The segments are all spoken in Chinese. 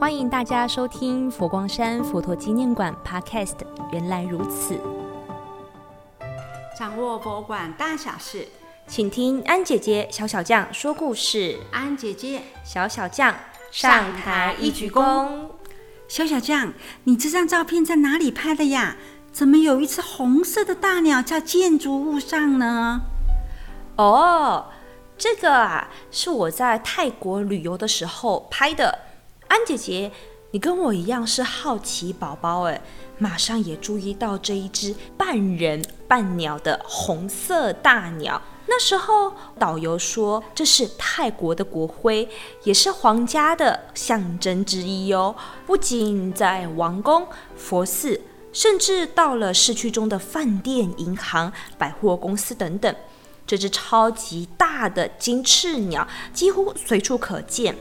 欢迎大家收听佛光山佛陀纪念馆 Podcast 原来如此，掌握博物馆大小事，请听安姐姐小小酱说故事。安姐姐小小酱上台一鞠躬。小小酱，你这张照片在哪里拍的呀？怎么有一只红色的大鸟在建筑物上呢？哦，这个啊，是我在泰国旅游的时候拍的。安姐姐，你跟我一样是好奇宝宝哎，马上也注意到这一只半人半鸟的红色大鸟。那时候导游说这是泰国的国徽，也是皇家的象征之一哦。不仅在王宫、佛寺，甚至到了市区中的饭店、银行、百货公司等等，这只超级大的金翅鸟几乎随处可见。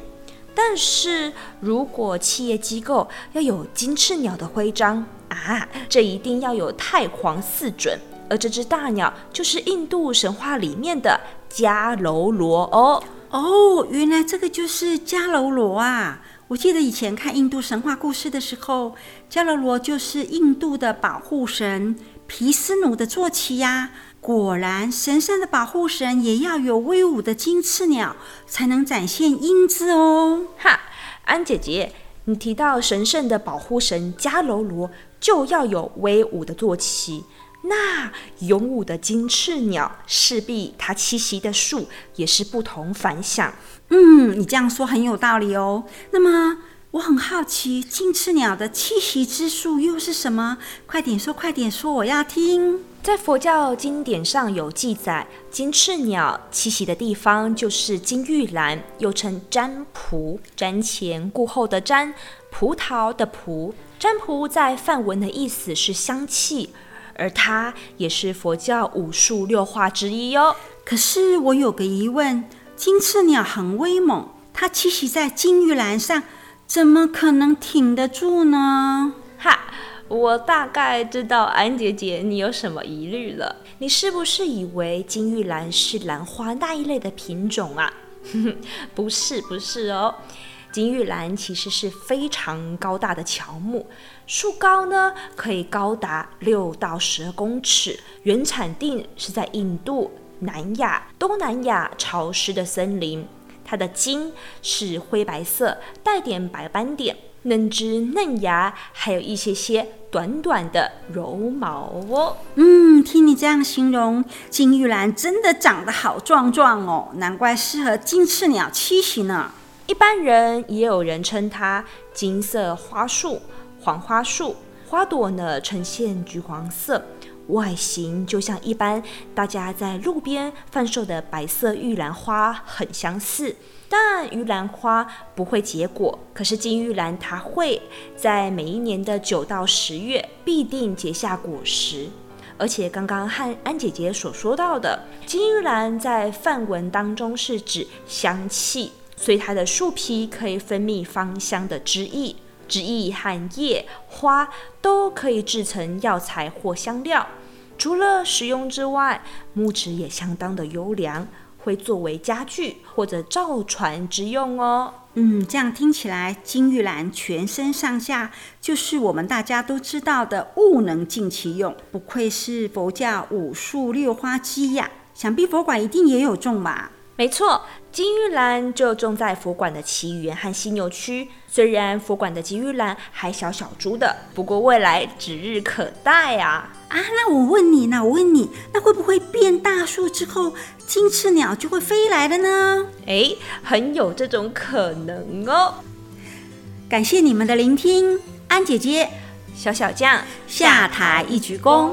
但是如果企业机构要有金翅鸟的徽章啊，这一定要有泰皇赐准，而这只大鸟就是印度神话里面的迦楼罗哦。哦，原来这个就是迦楼罗啊！我记得以前看印度神话故事的时候，迦楼罗就是印度的保护神毗湿奴的坐骑呀。果然，神圣的保护神也要有威武的金翅鸟，才能展现英姿哦。哈，安姐姐，你提到神圣的保护神迦楼罗，就要有威武的坐骑。那勇武的金翅鸟，势必它栖息的树也是不同凡响。嗯，你这样说很有道理哦。那么，我很好奇，金翅鸟的栖息之树又是什么？快点说，我要听。在佛教经典上有记载，金翅鸟栖息的地方就是金玉兰，又称占蒲，瞻前顾后的瞻，葡萄的葡。占蒲在梵文的意思是香气，而它也是佛教五术六化之一哦。可是我有个疑问，金翅鸟很威猛，它栖息在金玉兰上，怎么可能挺得住呢？哈，我大概知道安姐姐你有什么疑虑了，你是不是以为金玉兰是兰花那一类的品种啊？不是哦，金玉兰其实是非常高大的乔木，树高呢可以高达6到12公尺，原产地是在印度、南亚、东南亚潮湿的森林。它的茎是灰白色，带点白斑点，嫩枝嫩芽，还有一些短短的柔毛哦。听你这样形容，金玉兰真的长得好壮壮哦，难怪适合金翅鸟栖息呢。一般人也有人称它金色花束、黄花束，花朵呢呈现橘黄色，外形就像一般大家在路边贩售的白色玉兰花很相似，但玉兰花不会结果，可是金玉兰它会在每一年的9到10月必定结下果实。而且刚刚和安姐姐所说到的，金玉兰在梵文当中是指香气，所以它的树皮可以分泌芳香的汁液和叶、花都可以制成药材或香料。除了食用之外，木质也相当的优良，会作为家具或者造船之用哦。这样听起来，金玉兰全身上下就是我们大家都知道的物能尽其用，不愧是佛教五术六花之一呀。想必佛馆一定也有种吧？没错，金玉兰就种在佛馆的奇缘和犀牛区。虽然佛馆的金玉兰还小株的，不过未来指日可待啊！那我问你，那会不会变大树之后，金翅鸟就会飞来了呢？很有这种可能哦。感谢你们的聆听，安姐姐、小小酱下台一鞠躬。